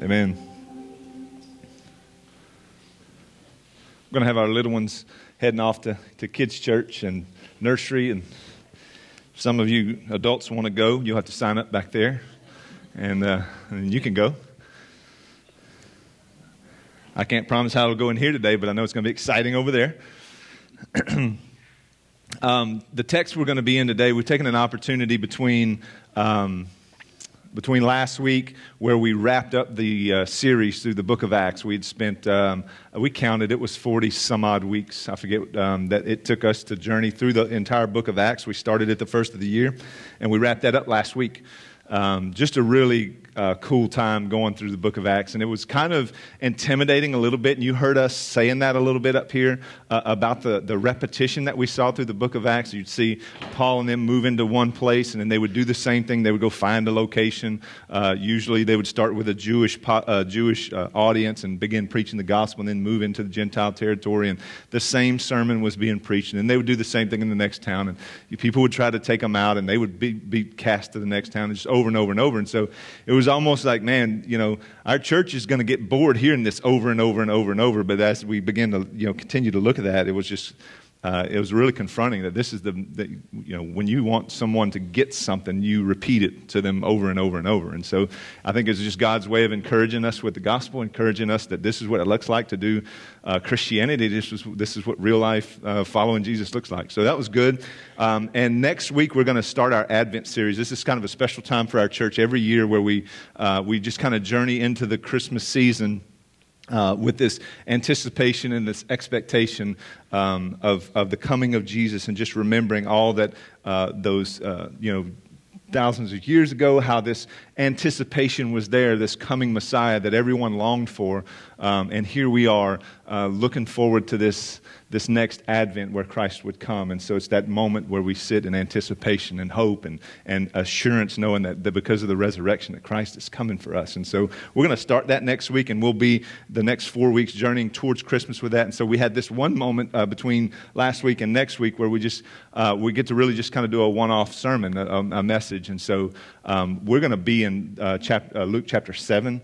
Amen. We're going to have our little ones heading off to kids' church and nursery, and if some of you adults want to go, you'll have to sign up back there, and you can go. I can't promise how it'll go in here today, but I know it's going to be exciting over there. The text we're going to be in today, we've taken an opportunity between last week, where we wrapped up the series through the book of Acts. We'd spent, we counted, it was 40 some odd weeks. I forget that it took us to journey through the entire book of Acts. We started at the first of the year, and we wrapped that up last week. Just a really cool time going through the book of Acts. And it was kind of intimidating a little bit. And you heard us saying that a little bit up here about the repetition that we saw through the book of Acts. You'd see Paul and them move into one place, and then they would do the same thing. They would go find a location. Usually they would start with a Jewish audience and begin preaching the gospel, and then move into the Gentile territory. And the same sermon was being preached. And then they would do the same thing in the next town. And people would try to take them out, and they would be cast to the next town. And just over and over and over. And so it was almost like, man, you know, our church is going to get bored hearing this over and over and over and over. But as we begin to, you know, continue to look at that, it was just, it was really confronting that this is you know, when you want someone to get something, you repeat it to them over and over and over. And so I think it's just God's way of encouraging us with the gospel, encouraging us that this is what it looks like to do Christianity. This is what real life following Jesus looks like. So that was good. And next week we're going to start our Advent series. This is kind of a special time for our church every year where we just kind of journey into the Christmas season. With this anticipation and this expectation of the coming of Jesus, and just remembering all that thousands of years ago, how this anticipation was there, this coming Messiah that everyone longed for, and here we are looking forward to this next Advent where Christ would come. And so it's that moment where we sit in anticipation and hope and assurance, knowing that because of the resurrection that Christ is coming for us. And so we're going to start that next week, and we'll be the next 4 weeks journeying towards Christmas with that. And so we had this one moment between last week and next week where we just we get to really just kind of do a one-off sermon, a message. And so we're going to be in Luke chapter 7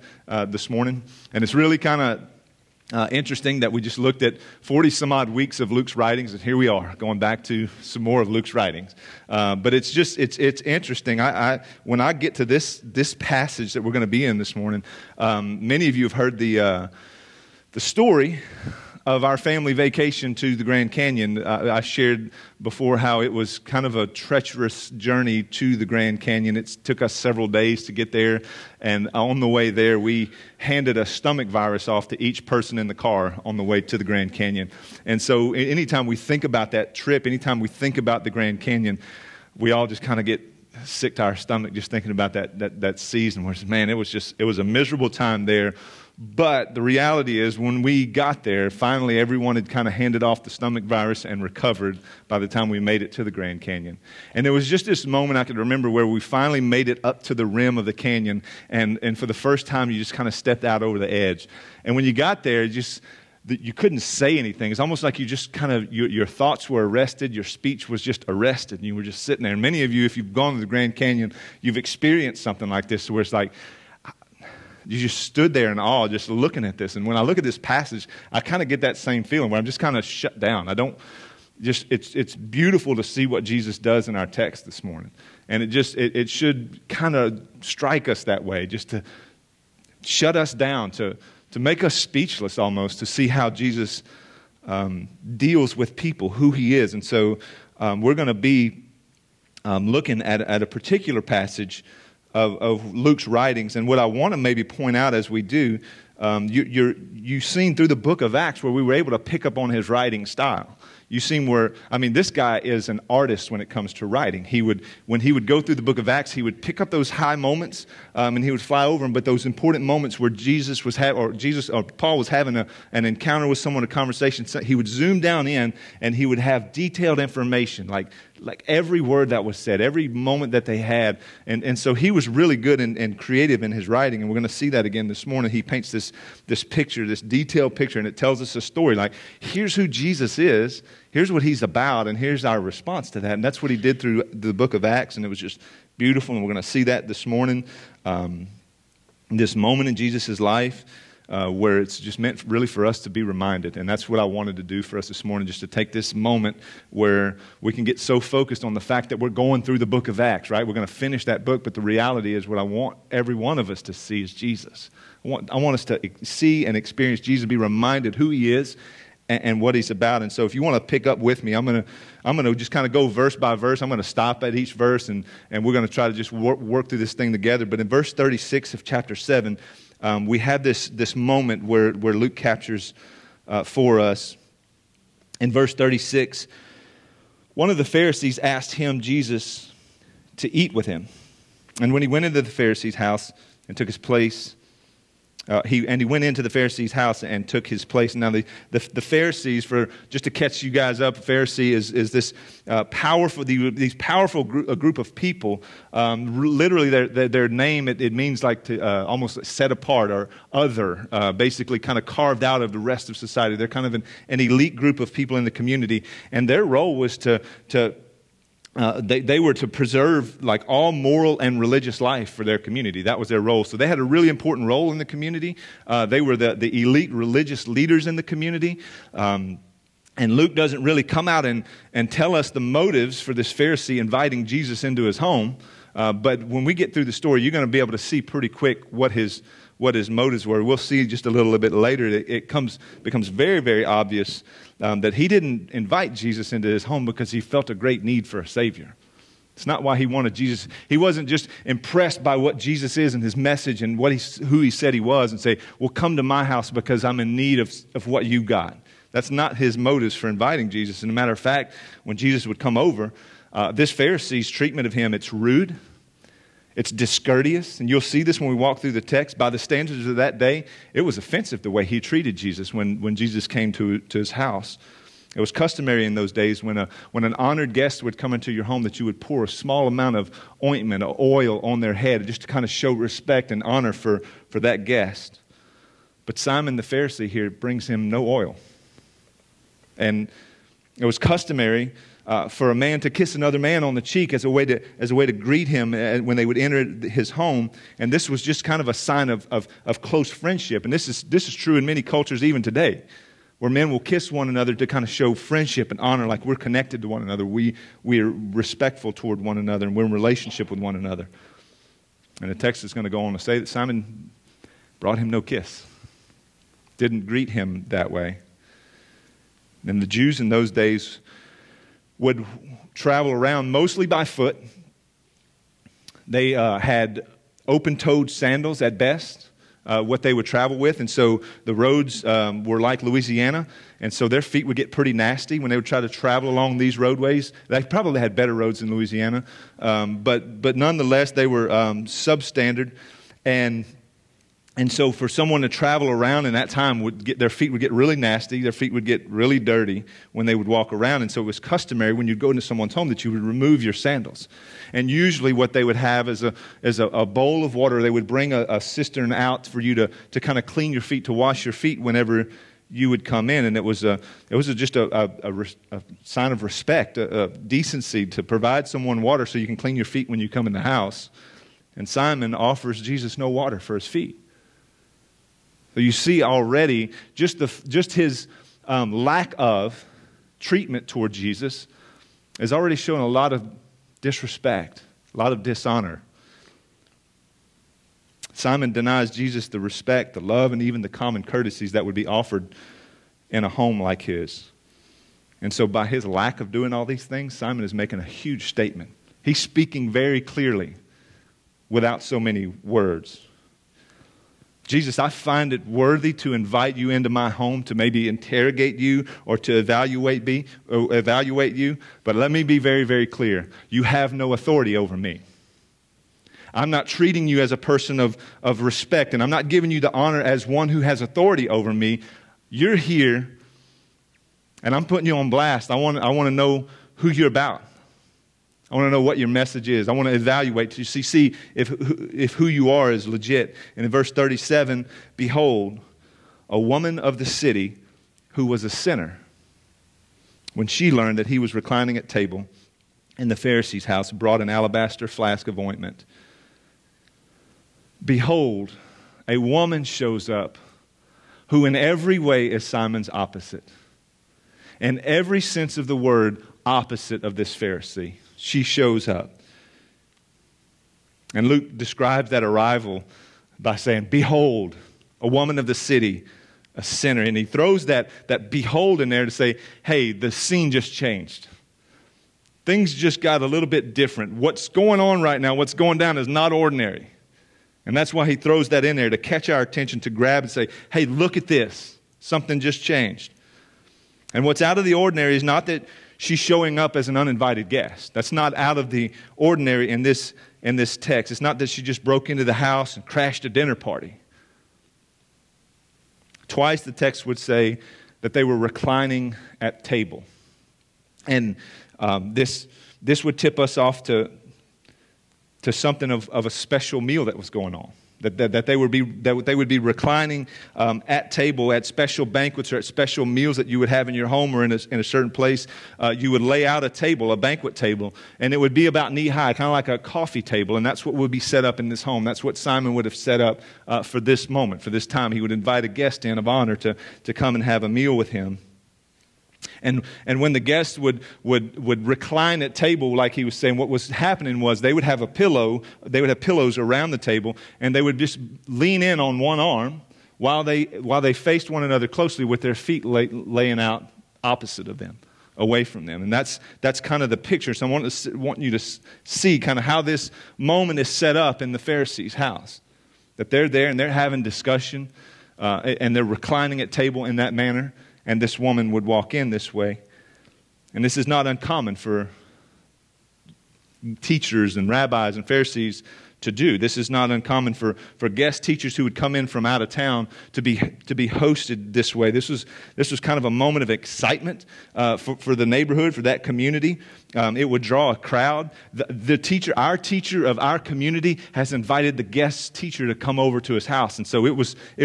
this morning, and it's really kind of interesting that we just looked at 40 some odd weeks of Luke's writings, and here we are going back to some more of Luke's writings. But it's just it's interesting. I when I get to this passage that we're going to be in this morning, many of you have heard the story of our family vacation to the Grand Canyon. I shared before how it was kind of a treacherous journey to the Grand Canyon. It took us several days to get there, and on the way there, we handed a stomach virus off to each person in the car on the way to the Grand Canyon. And so anytime we think about that trip, anytime we think about the Grand Canyon, we all just kind of get sick to our stomach just thinking about that season. Where, man, it was a miserable time there. But the reality is, when we got there, finally everyone had kind of handed off the stomach virus and recovered by the time we made it to the Grand Canyon. And there was just this moment I could remember where we finally made it up to the rim of the canyon, and for the first time you just kind of stepped out over the edge. And when you got there, you couldn't say anything. It's almost like you just kind of, your thoughts were arrested, your speech was just arrested, and you were just sitting there. And many of you, if you've gone to the Grand Canyon, you've experienced something like this where it's like, you just stood there in awe just looking at this. And when I look at this passage, I kind of get that same feeling where I'm just kind of shut down. It's beautiful to see what Jesus does in our text this morning. And it should kind of strike us that way, just to shut us down, to make us speechless almost, to see how Jesus deals with people, who he is. And so we're going to be looking at a particular passage of Luke's writings. And what I want to maybe point out as we do, you've seen through the book of Acts where we were able to pick up on his writing style. You've seen this guy is an artist when it comes to writing. When he would go through the book of Acts, he would pick up those high moments and he would fly over them. But those important moments where Paul was having an encounter with someone, a conversation, so he would zoom down in and he would have detailed information, like every word that was said, every moment that they had. And so he was really good and creative in his writing. And we're going to see that again this morning. He paints this picture, this detailed picture, and it tells us a story. Like, here's who Jesus is. Here's what he's about, and here's our response to that. And that's what he did through the book of Acts, and it was just beautiful, and we're going to see that this morning. this moment in Jesus' life where it's just meant really for us to be reminded. And that's what I wanted to do for us this morning, just to take this moment where we can get so focused on the fact that we're going through the book of Acts, right? We're going to finish that book, but the reality is what I want every one of us to see is Jesus. I want us to see and experience Jesus, be reminded who he is and what he's about. And so if you want to pick up with me, I'm going to just kind of go verse by verse. I'm going to stop at each verse, and we're going to try to just work through this thing together. But in verse 36 of chapter 7, we have this moment where Luke captures for us. In verse 36, one of the Pharisees asked him, Jesus, to eat with him. And when he went into the Pharisee's house and took his place, he went into the Pharisee's house and took his place. Now, the Pharisees, for just to catch you guys up, Pharisee is this powerful group of people. Literally, their name it means like to almost set apart or other, basically kind of carved out of the rest of society. They're kind of an elite group of people in the community, and their role was to. They were to preserve like all moral and religious life for their community. That was their role. So they had a really important role in the community. They were the elite religious leaders in the community. And Luke doesn't really come out and tell us the motives for this Pharisee inviting Jesus into his home. But when we get through the story, you're going to be able to see pretty quick what his motives were. We'll see just a little bit later. It becomes very, very obvious that he didn't invite Jesus into his home because he felt a great need for a Savior. It's not why he wanted Jesus. He wasn't just impressed by what Jesus is and his message and who he said he was and say, well, come to my house because I'm in need of what you got. That's not his motives for inviting Jesus. And a matter of fact, when Jesus would come over, this Pharisee's treatment of him, it's rude. It's discourteous, and you'll see this when we walk through the text. By the standards of that day, it was offensive the way he treated Jesus when Jesus came to his house. It was customary in those days when an honored guest would come into your home that you would pour a small amount of ointment or oil on their head just to kind of show respect and honor for that guest. But Simon the Pharisee here brings him no oil. And it was customary for a man to kiss another man on the cheek as a way to greet him when they would enter his home, and this was just kind of a sign of close friendship. And this is true in many cultures even today, where men will kiss one another to kind of show friendship and honor, like we're connected to one another, we are respectful toward one another, and we're in relationship with one another. And the text is going to go on to say that Simon brought him no kiss, didn't greet him that way. And the Jews in those days would travel around mostly by foot. They had open-toed sandals at best, what they would travel with. And so the roads were like Louisiana, and so their feet would get pretty nasty when they would try to travel along these roadways. They probably had better roads in Louisiana, but nonetheless, they were substandard. And so for someone to travel around in that time, their feet would get really nasty, their feet would get really dirty when they would walk around. And so it was customary when you'd go into someone's home that you would remove your sandals. And usually what they would have is a bowl of water. They would bring a cistern out for you to kind of clean your feet, to wash your feet whenever you would come in. And it was just a sign of respect, a decency to provide someone water so you can clean your feet when you come in the house. And Simon offers Jesus no water for his feet. So you see already just his lack of treatment toward Jesus is already showing a lot of disrespect, a lot of dishonor. Simon denies Jesus the respect, the love, and even the common courtesies that would be offered in a home like his. And so by his lack of doing all these things, Simon is making a huge statement. He's speaking very clearly without so many words. Jesus, I find it worthy to invite you into my home to maybe interrogate you or to evaluate you, but let me be very, very clear. You have no authority over me. I'm not treating you as a person of respect, and I'm not giving you the honor as one who has authority over me. You're here, and I'm putting you on blast. I want to know who you're about. I want to know what your message is. I want to evaluate to see if who you are is legit. And in verse 37, behold, a woman of the city who was a sinner, when she learned that he was reclining at table in the Pharisee's house, brought an alabaster flask of ointment. Behold, a woman shows up who in every way is Simon's opposite. In every sense of the word, opposite of this Pharisee. She shows up. And Luke describes that arrival by saying, "Behold, a woman of the city, a sinner." And he throws that "behold" in there to say, hey, the scene just changed. Things just got a little bit different. What's going on right now, what's going down is not ordinary. And that's why he throws that in there, to catch our attention, to grab and say, hey, look at this. Something just changed. And what's out of the ordinary is not that she's showing up as an uninvited guest. That's not out of the ordinary in this text. It's not that she just broke into the house and crashed a dinner party. Twice the text would say that they were reclining at table. And this would tip us off to something of a special meal that was going on. That they would be reclining at table at special banquets or at special meals that you would have in your home or in a certain place. You would lay out a table, a banquet table, and it would be about knee high, kind of like a coffee table. And that's what would be set up in this home. That's what Simon would have set up for this moment, for this time. He would invite a guest in of honor to come and have a meal with him. And when the guests would recline at table, like he was saying, what was happening was they would have pillows around the table, and they would just lean in on one arm while they faced one another closely with their feet laying out opposite of them, away from them. And that's kind of the picture. So I want you to see kind of how this moment is set up in the Pharisees' house, that they're there and they're having discussion, and they're reclining at table in that manner. And this woman would walk in this way. And this is not uncommon for teachers and rabbis and Pharisees to do. This is not uncommon for guest teachers who would come in from out of town to be hosted this way. This was kind of a moment of excitement for the neighborhood, for that community. It would draw a crowd. Our teacher of our community has invited the guest teacher to come over to his house, and so it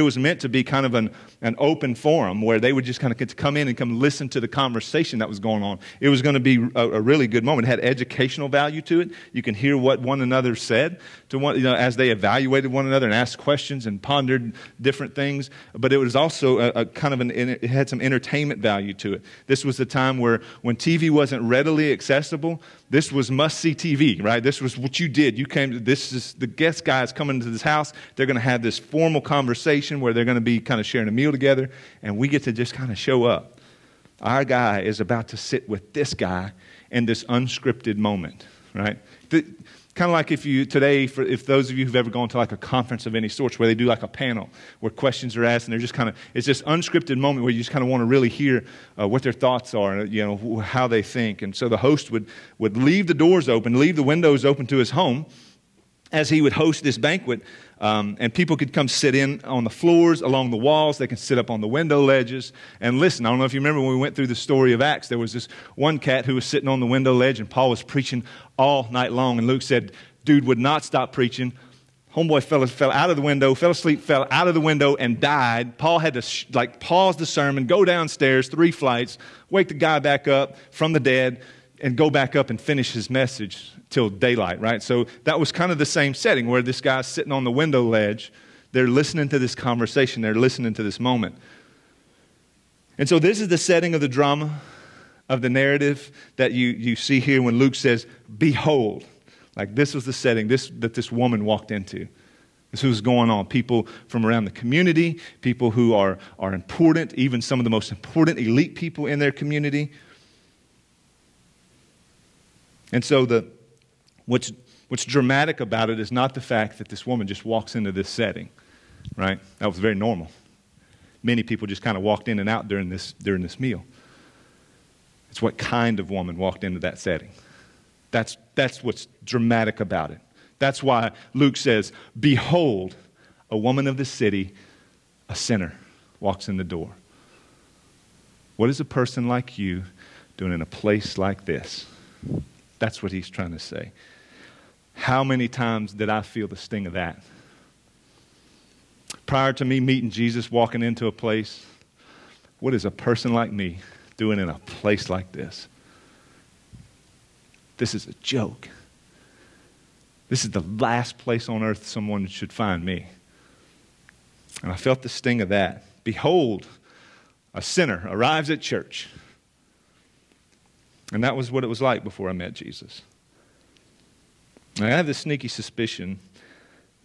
was meant to be kind of an open forum where they would just kind of get to come in and come listen to the conversation that was going on. It was going to be a really good moment. It had educational value to it. You can hear what one another said to one, as they evaluated one another and asked questions and pondered different things. But it was also a kind of it had some entertainment value to it. This was the time where when TV wasn't readily accessible, this was must-see TV, right? This was what you did. You came to this. Is the guest guys coming to this house. They're going to have this formal conversation where they're going to be kind of sharing a meal together, and we get to just kind of show up. Our guy is about to sit with this guy in this unscripted moment, right? Kind of like if those of you who've ever gone to like a conference of any sort where they do like a panel where questions are asked and they're just kind of, it's this unscripted moment where you just kind of want to really hear what their thoughts are and, you know, how they think. And so the host would leave the doors open, leave the windows open to his home as he would host this banquet. And people could come sit in on the floors, along the walls. They can sit up on the window ledges and listen. I don't know if you remember when we went through the story of Acts, there was this one cat who was sitting on the window ledge, and Paul was preaching all night long. And Luke said, dude would not stop preaching. Homeboy fell out of the window, fell asleep, fell out of the window, and died. Paul had to pause the sermon, go downstairs 3 flights, wake the guy back up from the dead, and go back up and finish his message till daylight, right? So that was kind of the same setting where this guy's sitting on the window ledge. They're listening to this conversation. They're listening to this moment. And so this is the setting of the drama, of the narrative that you see here when Luke says, behold. Like this was the setting that this woman walked into. This was going on. People from around the community, people who are important, even some of the most important elite people in their community. And so what's dramatic about it is not the fact that this woman just walks into this setting, right? That was very normal. Many people just kind of walked in and out during this meal. It's what kind of woman walked into that setting. That's what's dramatic about it. That's why Luke says, behold, a woman of the city, a sinner, walks in the door. What is a person like you doing in a place like this? That's what he's trying to say. How many times did I feel the sting of that? Prior to me meeting Jesus, walking into a place, what is a person like me doing in a place like this? This is a joke. This is the last place on earth someone should find me. And I felt the sting of that. Behold, a sinner arrives at church. And that was what it was like before I met Jesus. And I have this sneaky suspicion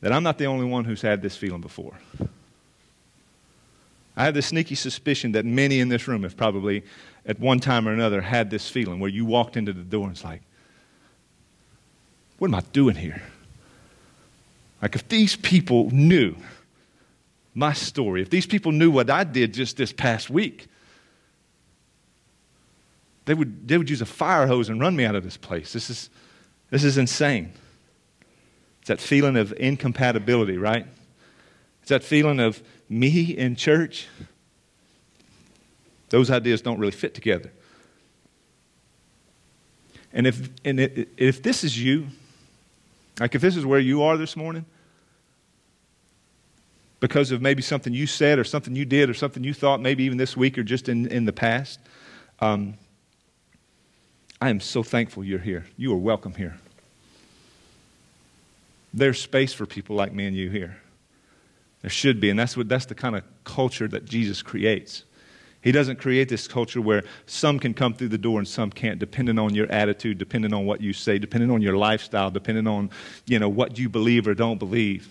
that I'm not the only one who's had this feeling before. I have this sneaky suspicion that many in this room have probably at one time or another had this feeling where you walked into the door and it's like, what am I doing here? Like if these people knew my story, if these people knew what I did just this past week, they would use a fire hose and run me out of this place. This is insane. It's that feeling of incompatibility, right? It's that feeling of me in church. Those ideas don't really fit together. And if this is you, like if this is where you are this morning, because of maybe something you said or something you did or something you thought maybe even this week or just in the past, I am so thankful you're here. You are welcome here. There's space for people like me and you here. There should be, and that's the kind of culture that Jesus creates. He doesn't create this culture where some can come through the door and some can't, depending on your attitude, depending on what you say, depending on your lifestyle, depending on, what you believe or don't believe.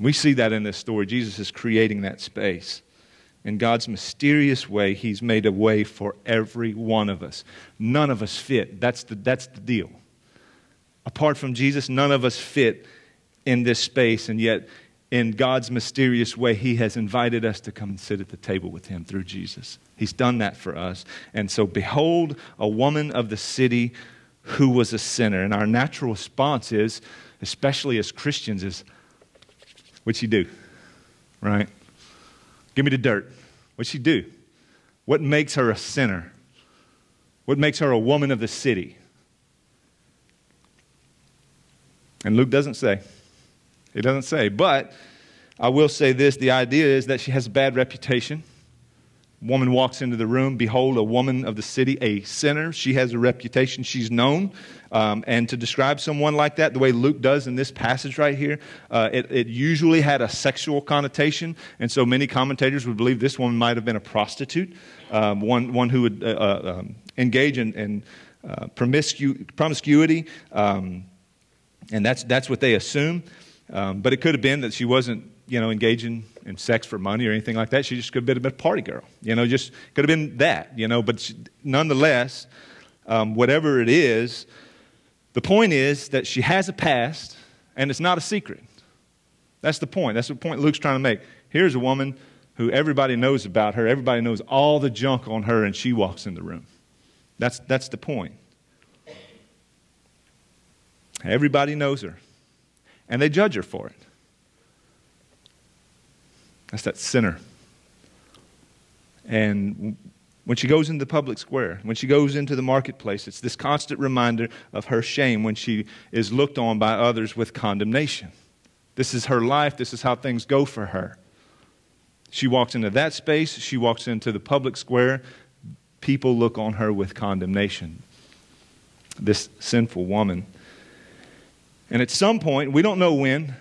We see that in this story. Jesus is creating that space. In God's mysterious way, he's made a way for every one of us. None of us fit. That's the deal. Apart from Jesus, none of us fit in this space, and yet in God's mysterious way, he has invited us to come and sit at the table with him through Jesus. He's done that for us. And so behold, a woman of the city who was a sinner. And our natural response is, especially as Christians, is, what'd she do? Right? Give me the dirt. What'd she do? What makes her a sinner? What makes her a woman of the city? And Luke doesn't say. It doesn't say, but I will say this. The idea is that she has a bad reputation. Woman walks into the room. Behold, a woman of the city, a sinner. She has a reputation. She's known. And to describe someone like that, the way Luke does in this passage right here, it usually had a sexual connotation. And so many commentators would believe this woman might have been a prostitute, one who would engage in promiscuity. And that's what they assume. But it could have been that she wasn't, engaging in sex for money or anything like that. She just could have been a party girl, just could have been that, But nonetheless, whatever it is, the point is that she has a past and it's not a secret. That's the point. That's the point Luke's trying to make. Here's a woman who everybody knows about her. Everybody knows all the junk on her and she walks in the room. That's the point. Everybody knows her. And they judge her for it. That's that sinner. And when she goes into the public square, when she goes into the marketplace, it's this constant reminder of her shame when she is looked on by others with condemnation. This is her life. This is how things go for her. She walks into that space. She walks into the public square. People look on her with condemnation. This sinful woman. And at some point, we don't know when,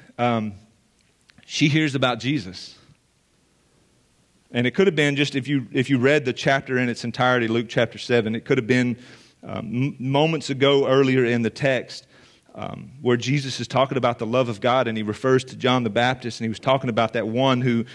she hears about Jesus. And it could have been just if you read the chapter in its entirety, Luke chapter 7, it could have been moments ago earlier in the text where Jesus is talking about the love of God and he refers to John the Baptist and he was talking about that one who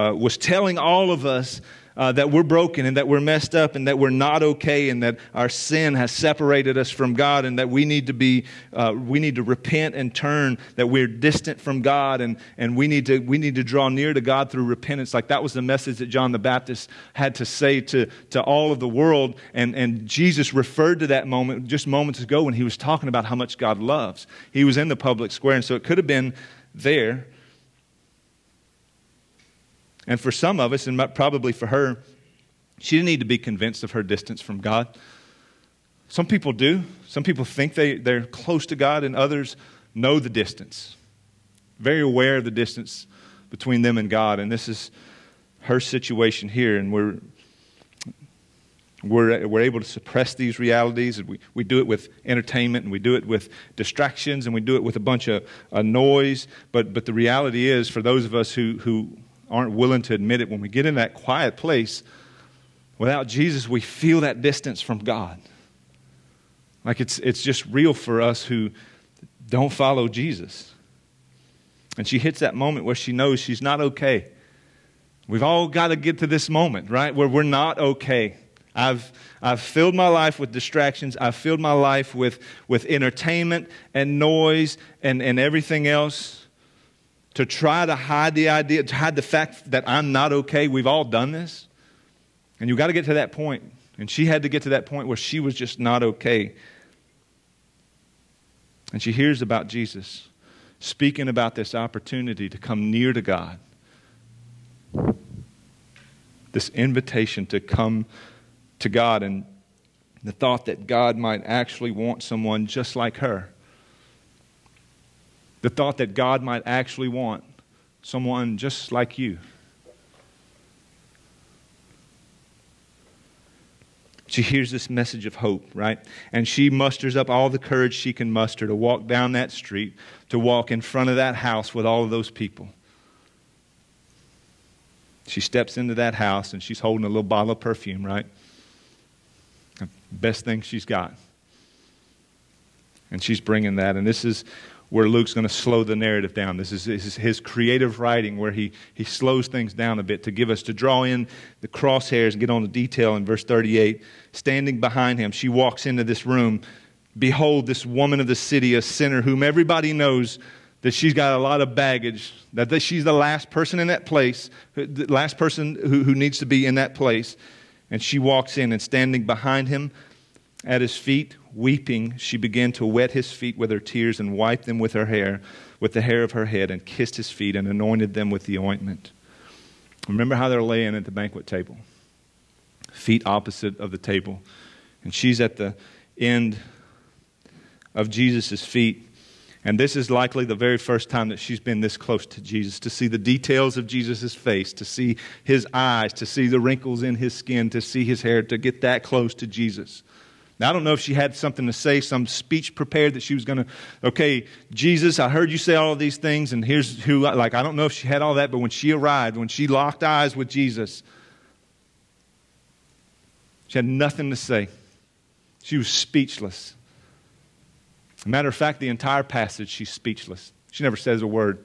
was telling all of us that we're broken and that we're messed up and that we're not okay and that our sin has separated us from God and that we need to be, we need to repent and turn, that we're distant from God and we need to draw near to God through repentance. Like that was the message that John the Baptist had to say to all of the world. And Jesus referred to that moment just moments ago when he was talking about how much God loves. He was in the public square and so it could have been there. And for some of us, and probably for her, she didn't need to be convinced of her distance from God. Some people do. Some people think they're close to God, and others know the distance, very aware of the distance between them and God. And this is her situation here, and we're We're able to suppress these realities. We do it with entertainment, and we do it with distractions, and we do it with a bunch of noise. But the reality is, for those of us who aren't willing to admit it, when we get in that quiet place, without Jesus, we feel that distance from God. Like it's just real for us who don't follow Jesus. And she hits that moment where she knows she's not okay. We've all got to get to this moment, right, where we're not okay. I've filled my life with distractions. I've filled my life with entertainment and noise and everything else to try to hide the idea, to hide the fact that I'm not okay. We've all done this. And you've got to get to that point. And she had to get to that point where she was just not okay. And she hears about Jesus speaking about this opportunity to come near to God. This invitation to come to God, and the thought that God might actually want someone just like her. The thought that God might actually want someone just like you. She hears this message of hope, right? And she musters up all the courage she can muster to walk down that street, to walk in front of that house with all of those people. She steps into that house, and she's holding a little bottle of perfume, right? Best thing she's got. And she's bringing that. And this is where Luke's going to slow the narrative down. This is his creative writing where he slows things down a bit to give us, to draw in the crosshairs and get on the detail in verse 38. Standing behind him, she walks into this room. Behold, this woman of the city, a sinner, whom everybody knows that she's got a lot of baggage, that she's the last person in that place, the last person who needs to be in that place. And she walks in, and standing behind him at his feet, weeping, she began to wet his feet with her tears and wiped them with her hair, with the hair of her head, and kissed his feet and anointed them with the ointment. Remember how they're laying at the banquet table, feet opposite of the table. And she's at the end of Jesus' feet. And this is likely the very first time that she's been this close to Jesus, to see the details of Jesus' face, to see his eyes, to see the wrinkles in his skin, to see his hair, to get that close to Jesus. Now, I don't know if she had something to say, some speech prepared that she was going to, okay, Jesus, I heard you say all of these things, and here's who, I don't know if she had all that, but when she arrived, when she locked eyes with Jesus, she had nothing to say. She was speechless. As a matter of fact, the entire passage, she's speechless. She never says a word.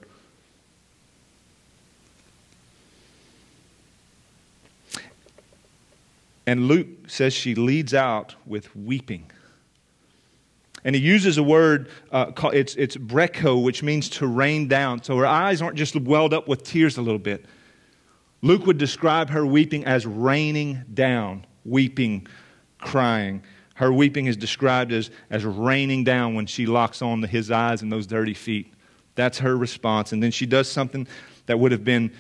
And Luke says she leads out with weeping. And he uses a word, it's breko, which means to rain down. So her eyes aren't just welled up with tears a little bit. Luke would describe her weeping as raining down, weeping, crying. Her weeping is described as raining down when she locks on to his eyes and those dirty feet. That's her response. And then she does something that would have been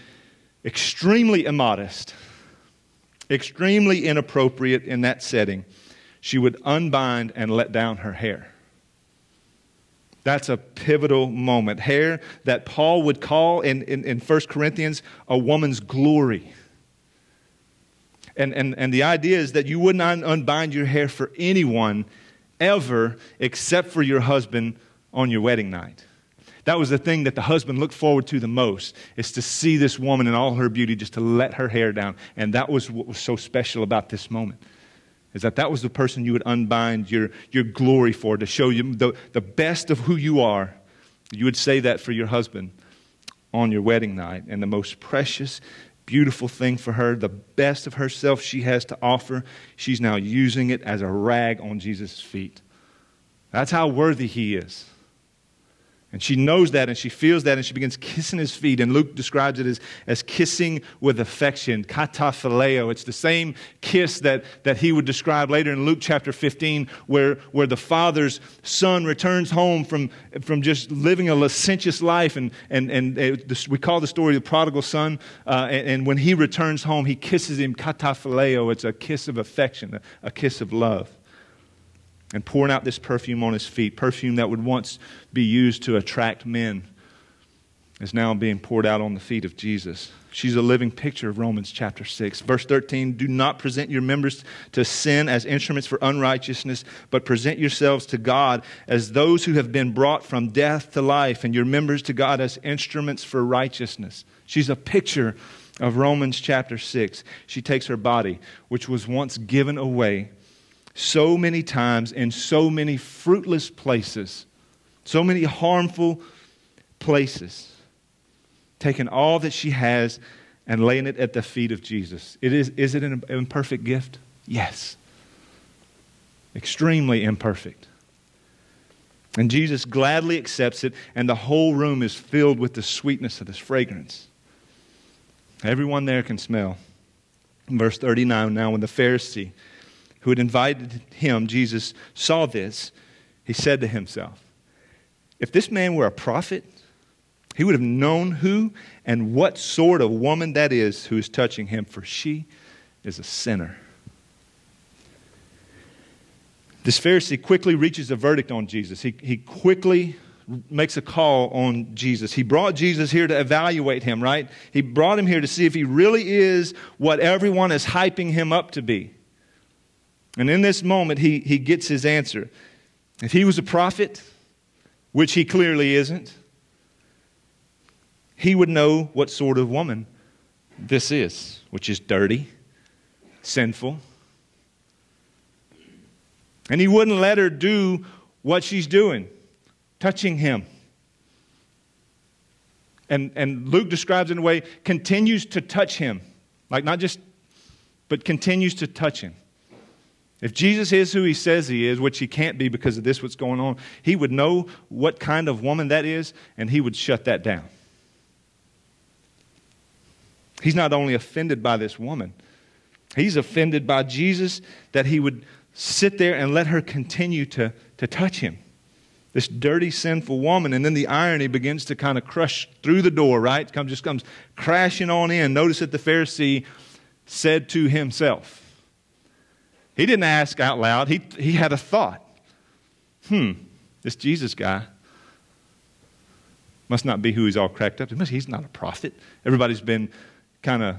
extremely immodest, extremely inappropriate in that setting. She would unbind and let down her hair. That's a pivotal moment. Hair that Paul would call in 1 Corinthians a woman's glory. And the idea is that you would not unbind your hair for anyone ever except for your husband on your wedding night. That was the thing that the husband looked forward to the most, is to see this woman in all her beauty, just to let her hair down. And that was what was so special about this moment, is that was the person you would unbind your glory for, to show you the best of who you are. You would say that for your husband on your wedding night. And the most precious, beautiful thing for her, the best of herself she has to offer, she's now using it as a rag on Jesus' feet. That's how worthy he is. And she knows that, and she feels that, and she begins kissing his feet. And Luke describes it as kissing with affection, kataphileo. It's the same kiss that he would describe later in Luke chapter 15, where the father's son returns home from just living a licentious life. And we call the story the prodigal son. And when he returns home, he kisses him, kataphileo. It's a kiss of affection, a kiss of love. And pouring out this perfume on his feet, perfume that would once be used to attract men. is now being poured out on the feet of Jesus. She's a living picture of Romans chapter 6. Verse 13, do not present your members to sin as instruments for unrighteousness, but present yourselves to God as those who have been brought from death to life, and your members to God as instruments for righteousness. She's a picture of Romans chapter 6. She takes her body, which was once given away so many times in so many fruitless places, so many harmful places, taking all that she has and laying it at the feet of Jesus. Is it an imperfect gift? Yes. Extremely imperfect. And Jesus gladly accepts it, and the whole room is filled with the sweetness of this fragrance. Everyone there can smell. In verse 39, now when the Pharisee who had invited him, Jesus, saw this, he said to himself, if this man were a prophet, he would have known who and what sort of woman that is who is touching him, for she is a sinner. This Pharisee quickly reaches a verdict on Jesus. He quickly makes a call on Jesus. He brought Jesus here to evaluate him, right? He brought him here to see if he really is what everyone is hyping him up to be. And in this moment, he gets his answer. If he was a prophet, which he clearly isn't, he would know what sort of woman this is, which is dirty, sinful. And he wouldn't let her do what she's doing, touching him. And Luke describes in a way, continues to touch him. Like not just, but continues to touch him. If Jesus is who he says he is, which he can't be because of this, what's going on, he would know what kind of woman that is, and he would shut that down. He's not only offended by this woman, he's offended by Jesus that he would sit there and let her continue to touch him. This dirty, sinful woman. And then the irony begins to kind of crush through the door, right? Comes crashing on in. Notice that the Pharisee said to himself. He didn't ask out loud. He had a thought. This Jesus guy must not be who he's all cracked up to. He's not a prophet. Everybody's been kind of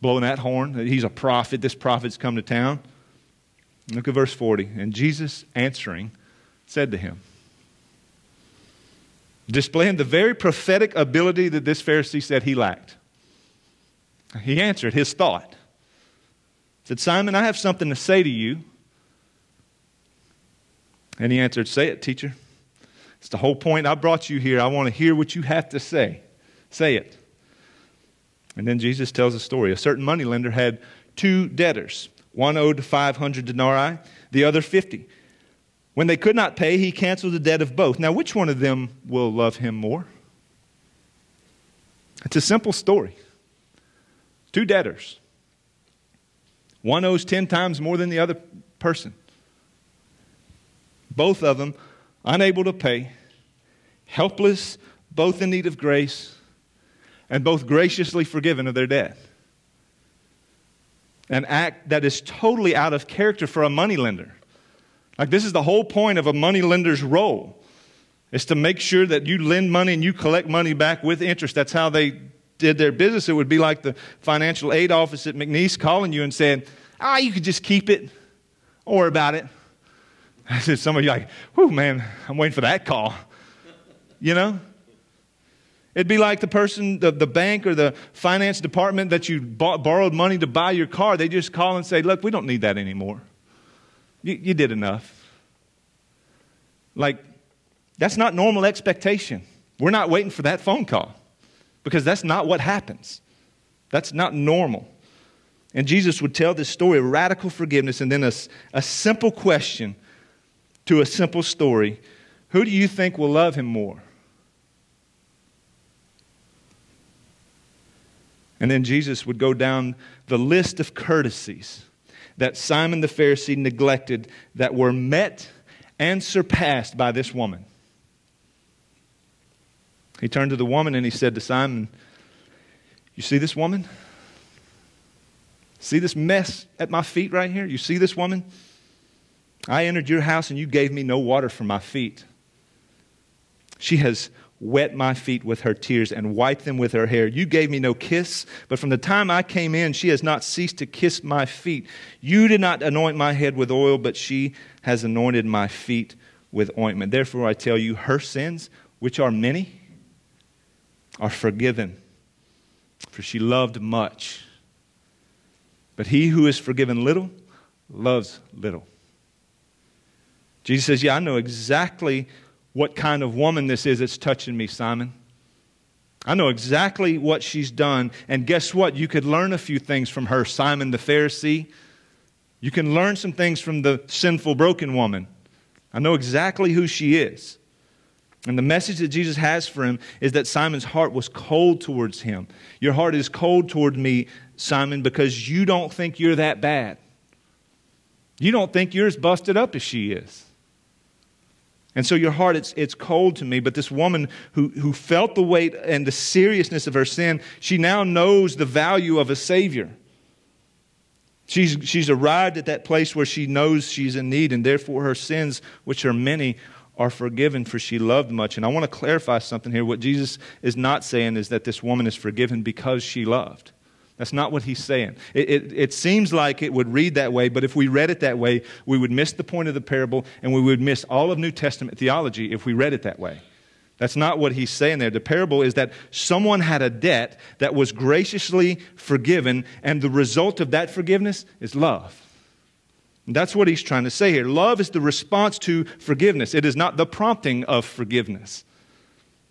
blowing that horn. He's a prophet. This prophet's come to town. Look at verse 40. And Jesus answering said to him, displaying the very prophetic ability that this Pharisee said he lacked. He answered his thought. He said, Simon, I have something to say to you. And he answered, say it, teacher. It's the whole point. I brought you here. I want to hear what you have to say. Say it. And then Jesus tells a story. A certain moneylender had two debtors. One owed 500 denarii, the other 50. When they could not pay, he canceled the debt of both. Now, which one of them will love him more? It's a simple story. Two debtors. One owes 10 times more than the other person. Both of them unable to pay, helpless, both in need of grace, and both graciously forgiven of their debt. An act that is totally out of character for a moneylender. Like this is the whole point of a moneylender's role. It's to make sure that you lend money and you collect money back with interest. That's how they did their business. It would be like the financial aid office at McNeese calling you and saying, you could just keep it. Don't worry about it. I said, some of you are like, whew, man, I'm waiting for that call. You know? It'd be like the person, the bank or the finance department that you borrowed money to buy your car. They just call and say, look, we don't need that anymore. You did enough. Like, that's not normal expectation. We're not waiting for that phone call because that's not what happens. That's not normal. And Jesus would tell this story of radical forgiveness and then a simple question to a simple story. Who do you think will love him more? And then Jesus would go down the list of courtesies that Simon the Pharisee neglected that were met and surpassed by this woman. He turned to the woman and he said to Simon, you see this woman? See this mess at my feet right here? You see this woman? I entered your house and you gave me no water for my feet. She has wet my feet with her tears and wiped them with her hair. You gave me no kiss, but from the time I came in, she has not ceased to kiss my feet. You did not anoint my head with oil, but she has anointed my feet with ointment. Therefore, I tell you, her sins, which are many, are forgiven, for she loved much. But he who is forgiven little loves little. Jesus says, yeah, I know exactly what kind of woman this is that's touching me, Simon. I know exactly what she's done. And guess what? You could learn a few things from her, Simon the Pharisee. You can learn some things from the sinful, broken woman. I know exactly who she is. And the message that Jesus has for him is that Simon's heart was cold towards him. Your heart is cold toward me, Simon, because you don't think you're that bad. You don't think you're as busted up as she is. And so your heart, it's cold to me. But this woman who felt the weight and the seriousness of her sin, she now knows the value of a Savior. She's arrived at that place where she knows she's in need, and therefore her sins, which are many, are forgiven, for she loved much. And I want to clarify something here. What Jesus is not saying is that this woman is forgiven because she loved. That's not what he's saying. It seems like it would read that way, but if we read it that way, we would miss the point of the parable, and we would miss all of New Testament theology if we read it that way. That's not what he's saying there. The parable is that someone had a debt that was graciously forgiven, and the result of that forgiveness is love. That's what he's trying to say here. Love is the response to forgiveness. It is not the prompting of forgiveness.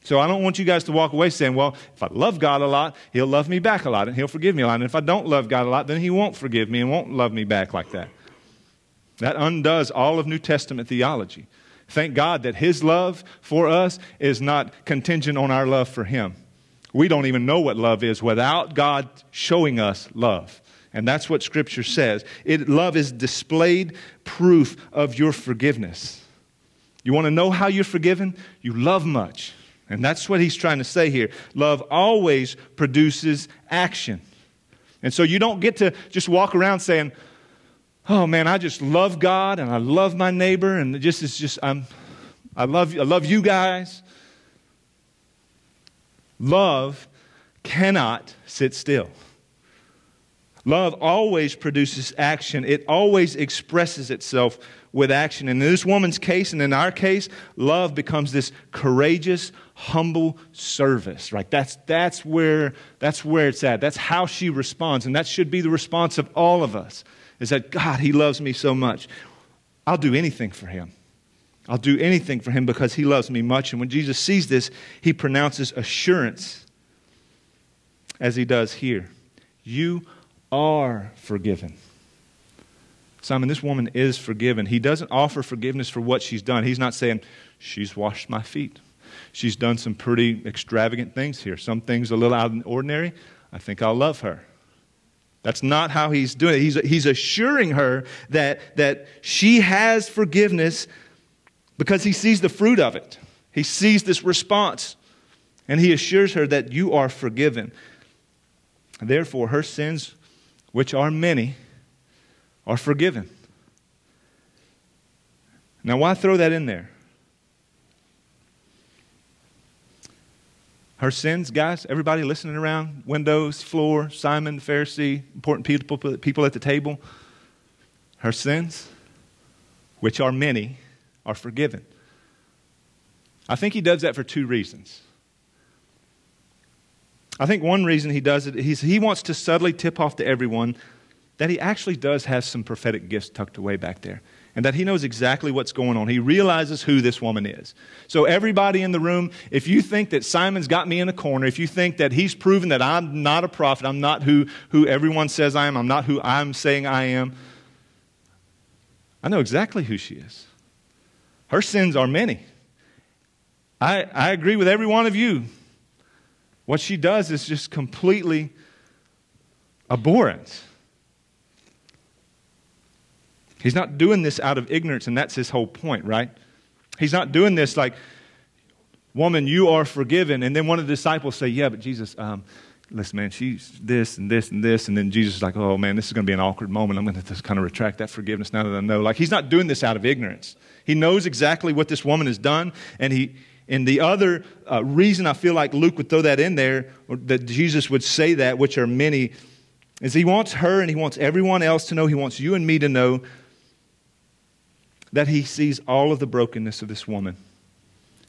So I don't want you guys to walk away saying, well, if I love God a lot, he'll love me back a lot, and he'll forgive me a lot. And if I don't love God a lot, then he won't forgive me and won't love me back like that. That undoes all of New Testament theology. Thank God that his love for us is not contingent on our love for him. We don't even know what love is without God showing us love. And that's what Scripture says. Love is displayed proof of your forgiveness. You want to know how you're forgiven? You love much. And that's what he's trying to say here. Love always produces action. And so you don't get to just walk around saying, oh man, I just love God and I love my neighbor and I love you guys. Love cannot sit still. Love always produces action. It always expresses itself with action. In this woman's case and in our case, love becomes this courageous, humble service. Right? That's where it's at. That's how she responds. And that should be the response of all of us, is that, God, he loves me so much. I'll do anything for him. I'll do anything for him because he loves me much. And when Jesus sees this, he pronounces assurance as he does here. You are forgiven. Simon, this woman is forgiven. He doesn't offer forgiveness for what she's done. He's not saying, she's washed my feet. She's done some pretty extravagant things here. Some things a little out of the ordinary. I think I'll love her. That's not how he's doing it. He's assuring her that she has forgiveness because he sees the fruit of it. He sees this response. And he assures her that you are forgiven. Therefore, her sins, which are many, are forgiven. Now, why throw that in there? Her sins, guys, everybody listening around, windows, floor, Simon the Pharisee, important people at the table. Her sins, which are many, are forgiven. I think he does that for two reasons. I think one reason he does it is he wants to subtly tip off to everyone that he actually does have some prophetic gifts tucked away back there and that he knows exactly what's going on. He realizes who this woman is. So everybody in the room, if you think that Simon's got me in a corner, if you think that he's proven that I'm not a prophet, I'm not who everyone says I am, I'm not who I'm saying I am, I know exactly who she is. Her sins are many. I agree with every one of you. What she does is just completely abhorrent. He's not doing this out of ignorance, and that's his whole point, right? He's not doing this like, woman, you are forgiven. And then one of the disciples say, yeah, but Jesus, listen, man, she's this and this and this. And then Jesus is like, oh, man, this is going to be an awkward moment. I'm going to just kind of retract that forgiveness now that I know. Like, he's not doing this out of ignorance. He knows exactly what this woman has done, and he And the other reason I feel like Luke would throw that in there, or that Jesus would say that, which are many, is he wants her and he wants everyone else to know, he wants you and me to know that he sees all of the brokenness of this woman.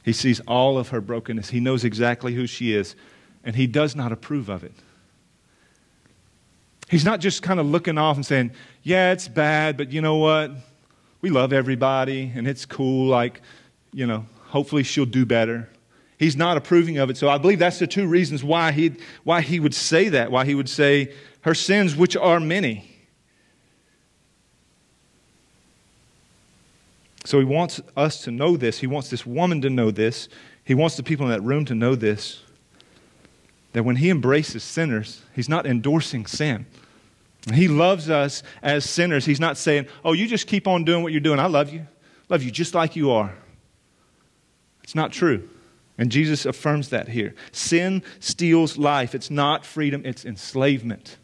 He sees all of her brokenness. He knows exactly who she is, and he does not approve of it. He's not just kind of looking off and saying, yeah, it's bad, but you know what? We love everybody, and it's cool. Like, you know, hopefully she'll do better. He's not approving of it. So I believe that's the two reasons why he would say that, why he would say her sins, which are many. So he wants us to know this. He wants this woman to know this. He wants the people in that room to know this, that when he embraces sinners, he's not endorsing sin. He loves us as sinners. He's not saying, oh, you just keep on doing what you're doing. I love you. Love you just like you are. It's not true. And Jesus affirms that here. Sin steals life. It's not freedom. It's enslavement.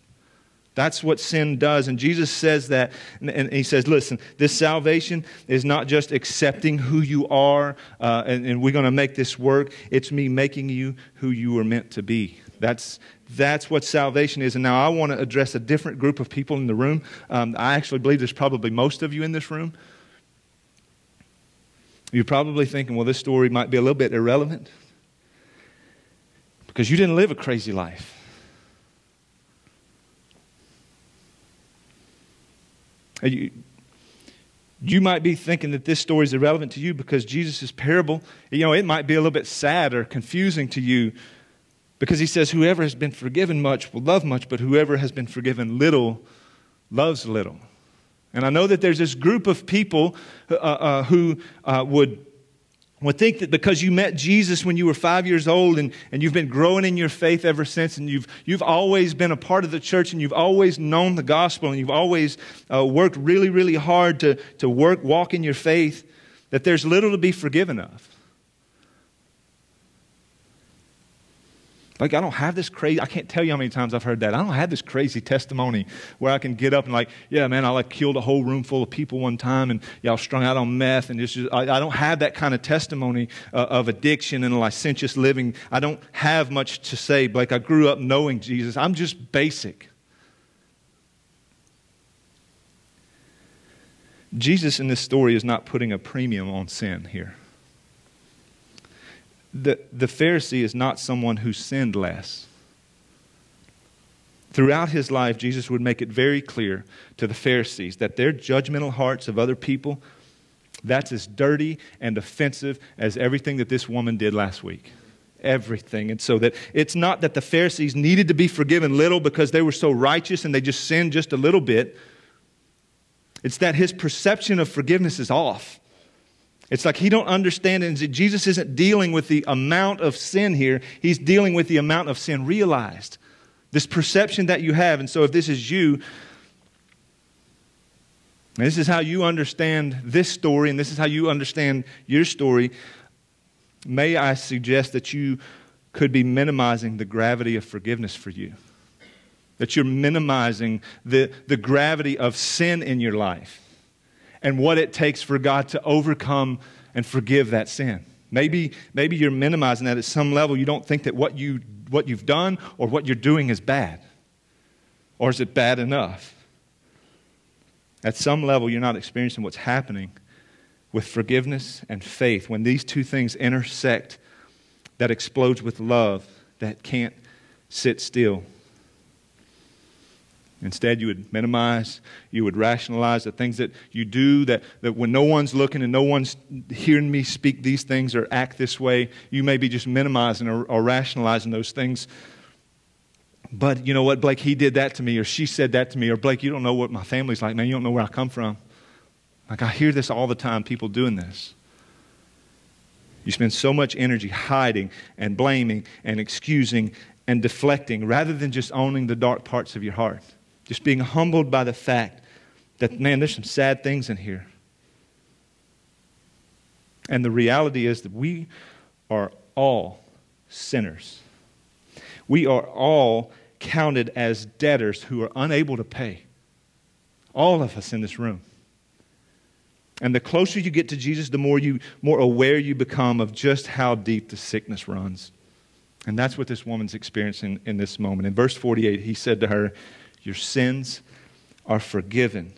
That's what sin does. And Jesus says that. And he says, listen, this salvation is not just accepting who you are and we're going to make this work. It's me making you who you were meant to be. That's what salvation is. And now I want to address a different group of people in the room. I actually believe there's probably most of you in this room. You're probably thinking, well, this story might be a little bit irrelevant because you didn't live a crazy life. You might be thinking that this story is irrelevant to you because Jesus' parable, you know, it might be a little bit sad or confusing to you because he says, whoever has been forgiven much will love much, but whoever has been forgiven little loves little. And I know that there's this group of people who would think that because you met Jesus when you were 5 years old and you've been growing in your faith ever since, and you've always been a part of the church, and you've always known the gospel, and you've always worked really, really hard to walk in your faith, that there's little to be forgiven of. Like, I don't have this crazy, I can't tell you how many times I've heard that. I don't have this crazy testimony where I can get up and like, yeah, man, I like killed a whole room full of people one time and y'all strung out on meth. And just, I don't have that kind of testimony of addiction and licentious living. I don't have much to say. Like, I grew up knowing Jesus. I'm just basic. Jesus in this story is not putting a premium on sin here. The Pharisee is not someone who sinned less. Throughout his life, Jesus would make it very clear to the Pharisees that their judgmental hearts of other people, that's as dirty and offensive as everything that this woman did last week. Everything. And so that it's not that the Pharisees needed to be forgiven little because they were so righteous and they just sinned just a little bit. It's that his perception of forgiveness is off. It's like he don't understand it. Jesus isn't dealing with the amount of sin here. He's dealing with the amount of sin realized. This perception that you have. And so if this is you, and this is how you understand this story, and this is how you understand your story, may I suggest that you could be minimizing the gravity of forgiveness for you. That you're minimizing the gravity of sin in your life. And what it takes for God to overcome and forgive that sin. Maybe you're minimizing that at some level. You don't think that what you've done or what you're doing is bad. Or is it bad enough? At some level, you're not experiencing what's happening with forgiveness and faith. When these two things intersect, that explodes with love that can't sit still. Instead, you would minimize, you would rationalize the things that you do, that when no one's looking and no one's hearing me speak these things or act this way, you may be just minimizing or rationalizing those things. But you know what, Blake, he did that to me, or she said that to me, or Blake, you don't know what my family's like, man, you don't know where I come from. Like, I hear this all the time, people doing this. You spend so much energy hiding and blaming and excusing and deflecting rather than just owning the dark parts of your heart. Just being humbled by the fact that, man, there's some sad things in here. And the reality is that we are all sinners. We are all counted as debtors who are unable to pay. All of us in this room. And the closer you get to Jesus, the more aware you become of just how deep the sickness runs. And that's what this woman's experiencing in this moment. In verse 48, he said to her, "Your sins are forgiven."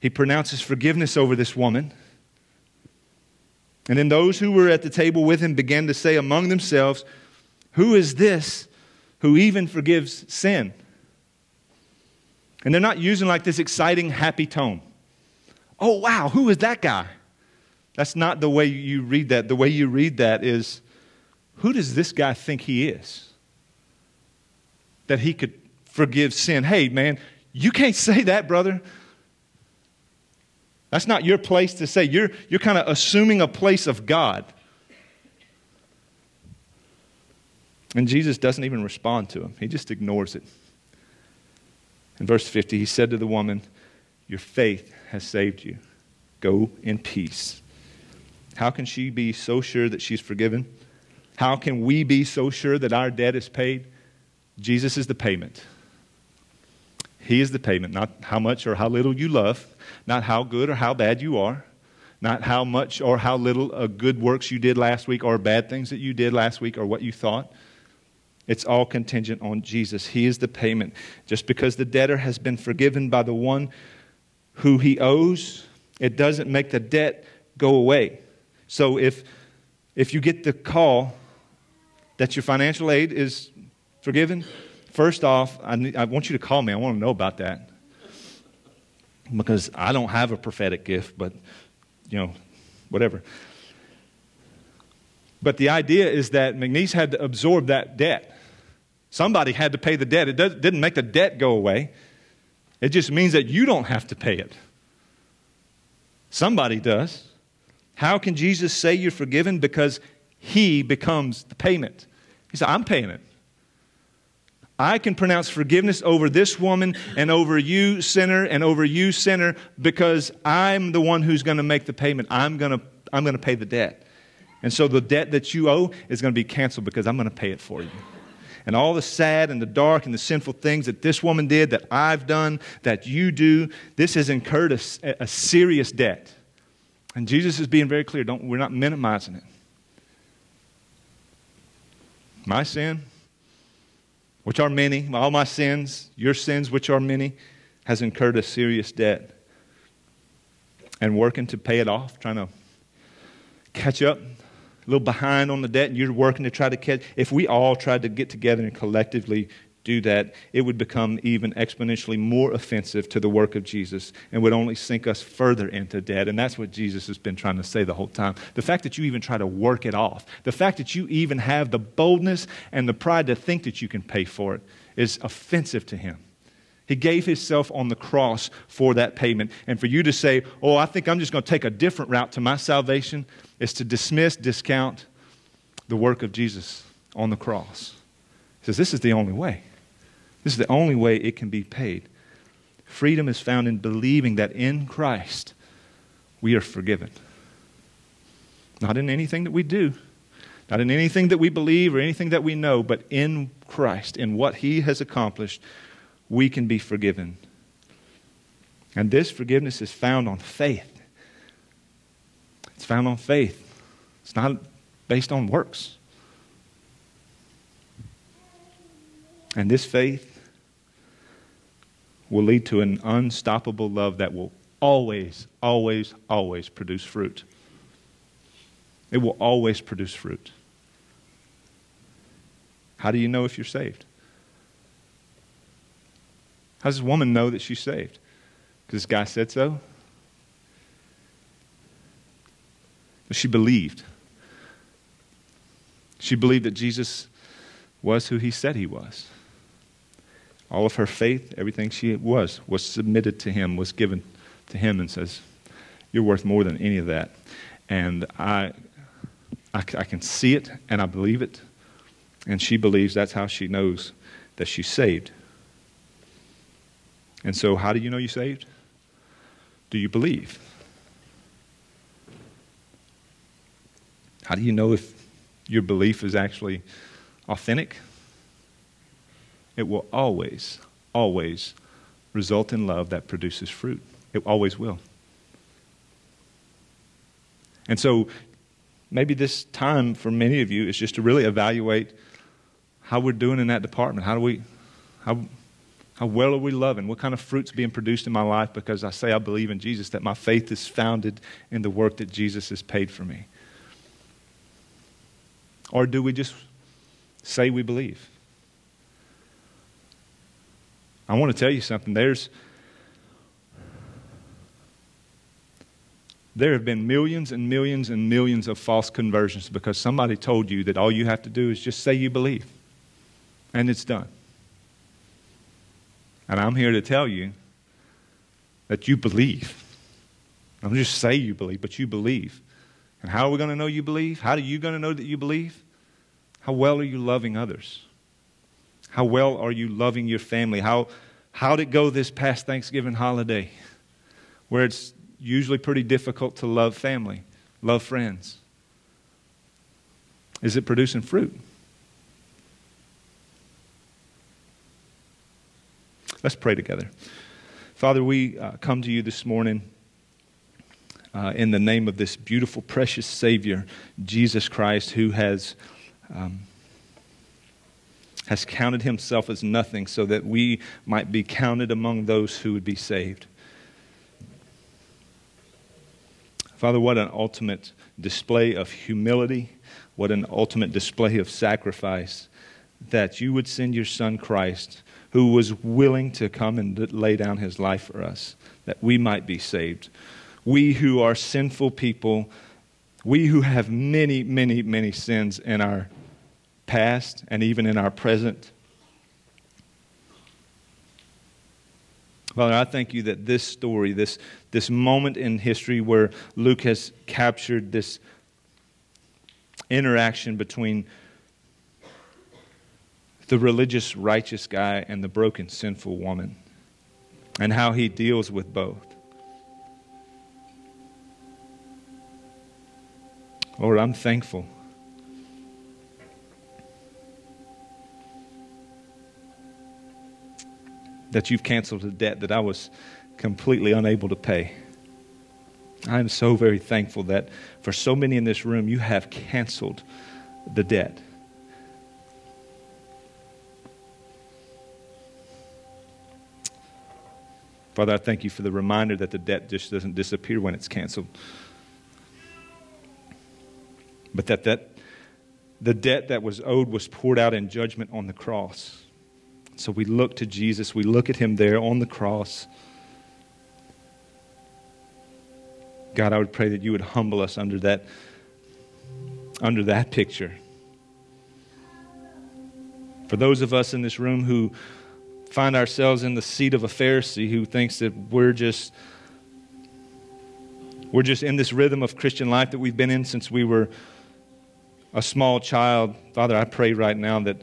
He pronounces forgiveness over this woman. And then those who were at the table with him began to say among themselves, "Who is this who even forgives sin?" And they're not using like this exciting, happy tone. Oh, wow, who is that guy? That's not the way you read that. The way you read that is, who does this guy think he is? That he could forgive sin. Hey, man, you can't say that, brother. That's not your place to say. You're kind of assuming a place of God. And Jesus doesn't even respond to him. He just ignores it. In verse 50, he said to the woman, "Your faith has saved you. Go in peace." How can she be so sure that she's forgiven? How can we be so sure that our debt is paid? Jesus is the payment. He is the payment, not how much or how little you love, not how good or how bad you are, not how much or how little good works you did last week or bad things that you did last week or what you thought. It's all contingent on Jesus. He is the payment. Just because the debtor has been forgiven by the one who he owes, it doesn't make the debt go away. So if you get the call that your financial aid is forgiven, first off, I want you to call me. I want to know about that, because I don't have a prophetic gift, but, you know, whatever. But the idea is that McNeese had to absorb that debt. Somebody had to pay the debt. It didn't make the debt go away. It just means that you don't have to pay it. Somebody does. How can Jesus say you're forgiven? Because he becomes the payment. He said, I'm paying it. I can pronounce forgiveness over this woman and over you, sinner, and over you, sinner, because I'm the one who's going to make the payment. I'm going to pay the debt. And so the debt that you owe is going to be canceled because I'm going to pay it for you. And all the sad and the dark and the sinful things that this woman did, that I've done, that you do, this has incurred a serious debt. And Jesus is being very clear. We're not minimizing it. My sin, which are many, all my sins, your sins, which are many, has incurred a serious debt. And working to pay it off, trying to catch up. A little behind on the debt, and you're working to try to catch. If we all tried to get together and collectively do that, it would become even exponentially more offensive to the work of Jesus and would only sink us further into debt. And that's what Jesus has been trying to say the whole time. The fact that you even try to work it off, the fact that you even have the boldness and the pride to think that you can pay for it is offensive to him. He gave himself on the cross for that payment. And for you to say, oh, I think I'm just going to take a different route to my salvation, is to discount the work of Jesus on the cross. He says, this is the only way. This is the only way it can be paid. Freedom is found in believing that in Christ we are forgiven. Not in anything that we do, not in anything that we believe or anything that we know, but in Christ, in what he has accomplished, we can be forgiven. And this forgiveness is found on faith. It's found on faith. It's not based on works. And this faith will lead to an unstoppable love that will always, always, always produce fruit. It will always produce fruit. How do you know if you're saved? How does this woman know that she's saved? Because this guy said so? But she believed. She believed that Jesus was who he said he was. All of her faith, everything she was submitted to him, was given to him, and says, you're worth more than any of that. And I can see it, and I believe it. And she believes. That's how she knows that she's saved. And so how do you know you're saved? Do you believe? How do you know if your belief is actually authentic? It will always, always result in love that produces fruit. It always will. And so maybe this time for many of you is just to really evaluate how we're doing in that department. How well are we loving? What kind of fruit's being produced in my life because I say I believe in Jesus, that my faith is founded in the work that Jesus has paid for me? Or do we just say we believe? I want to tell you something. There have been millions and millions and millions of false conversions because somebody told you that all you have to do is just say you believe, and it's done. And I'm here to tell you that you believe. I don't just say you believe, but you believe. And how are we going to know you believe? How are you going to know that you believe? How well are you loving others? How well are you loving your family? How'd it go this past Thanksgiving holiday, where it's usually pretty difficult to love family, love friends? Is it producing fruit? Let's pray together. Father, we come to you this morning in the name of this beautiful, precious Savior, Jesus Christ, who has counted himself as nothing so that we might be counted among those who would be saved. Father, what an ultimate display of humility, what an ultimate display of sacrifice, that you would send your Son Christ, who was willing to come and lay down his life for us, that we might be saved. We who are sinful people, we who have many, many, many sins in our past and even in our present. Father, I thank you that this story, this moment in history where Luke has captured this interaction between the religious, righteous guy and the broken, sinful woman, and how he deals with both. Lord, I'm thankful that you've canceled a debt that I was completely unable to pay. I am so very thankful that for so many in this room, you have canceled the debt. Father, I thank you for the reminder that the debt just doesn't disappear when it's canceled, but that the debt that was owed was poured out in judgment on the cross. So we look to Jesus. We look at him there on the cross. God, I would pray that you would humble us under that picture. For those of us in this room who find ourselves in the seat of a Pharisee who thinks that we're just in this rhythm of Christian life that we've been in since we were a small child, Father, I pray right now that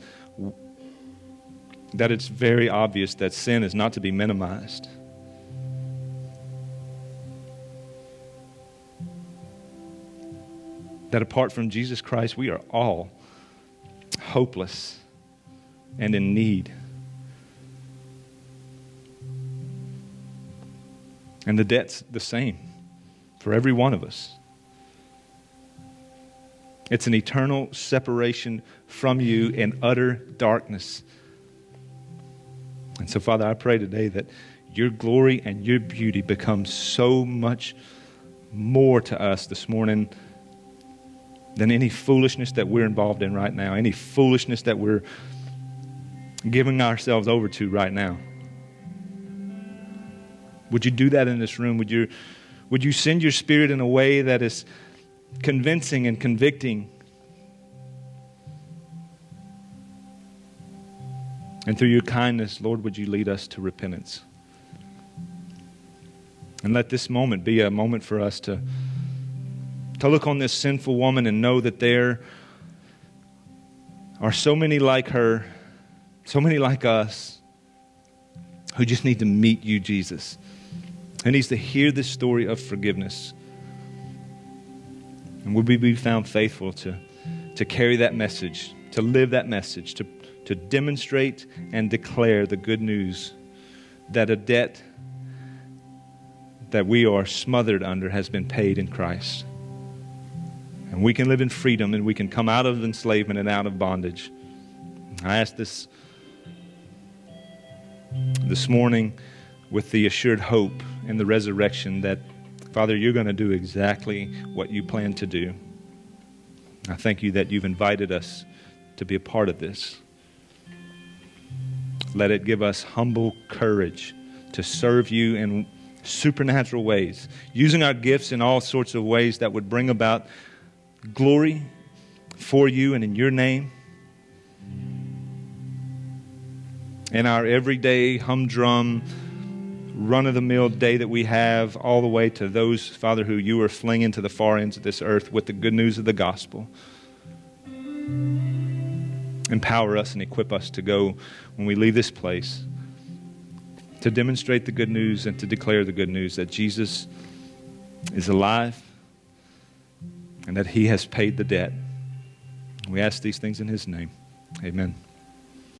it's very obvious that sin is not to be minimized. That apart from Jesus Christ, we are all hopeless and in need. And the debt's the same for every one of us. It's an eternal separation from you in utter darkness. And so, Father, I pray today that your glory and your beauty become so much more to us this morning than any foolishness that we're involved in right now, any foolishness that we're giving ourselves over to right now. Would you do that in this room? Would you send your Spirit in a way that is convincing and convicting? And through your kindness, Lord, would you lead us to repentance? And let this moment be a moment for us to look on this sinful woman and know that there are so many like her, so many like us, who just need to meet you, Jesus, who needs to hear this story of forgiveness. And would we be found faithful to carry that message, to live that message, to demonstrate and declare the good news that a debt that we are smothered under has been paid in Christ. And we can live in freedom, and we can come out of enslavement and out of bondage. I ask this morning with the assured hope and the resurrection that, Father, you're going to do exactly what you plan to do. I thank you that you've invited us to be a part of this. Let it give us humble courage to serve you in supernatural ways, using our gifts in all sorts of ways that would bring about glory for you and in your name. In our everyday humdrum, run-of-the-mill day that we have, all the way to those, Father, who you are flinging to the far ends of this earth with the good news of the gospel. Empower us and equip us to go when we leave this place to demonstrate the good news and to declare the good news that Jesus is alive and that he has paid the debt. We ask these things in his name. Amen.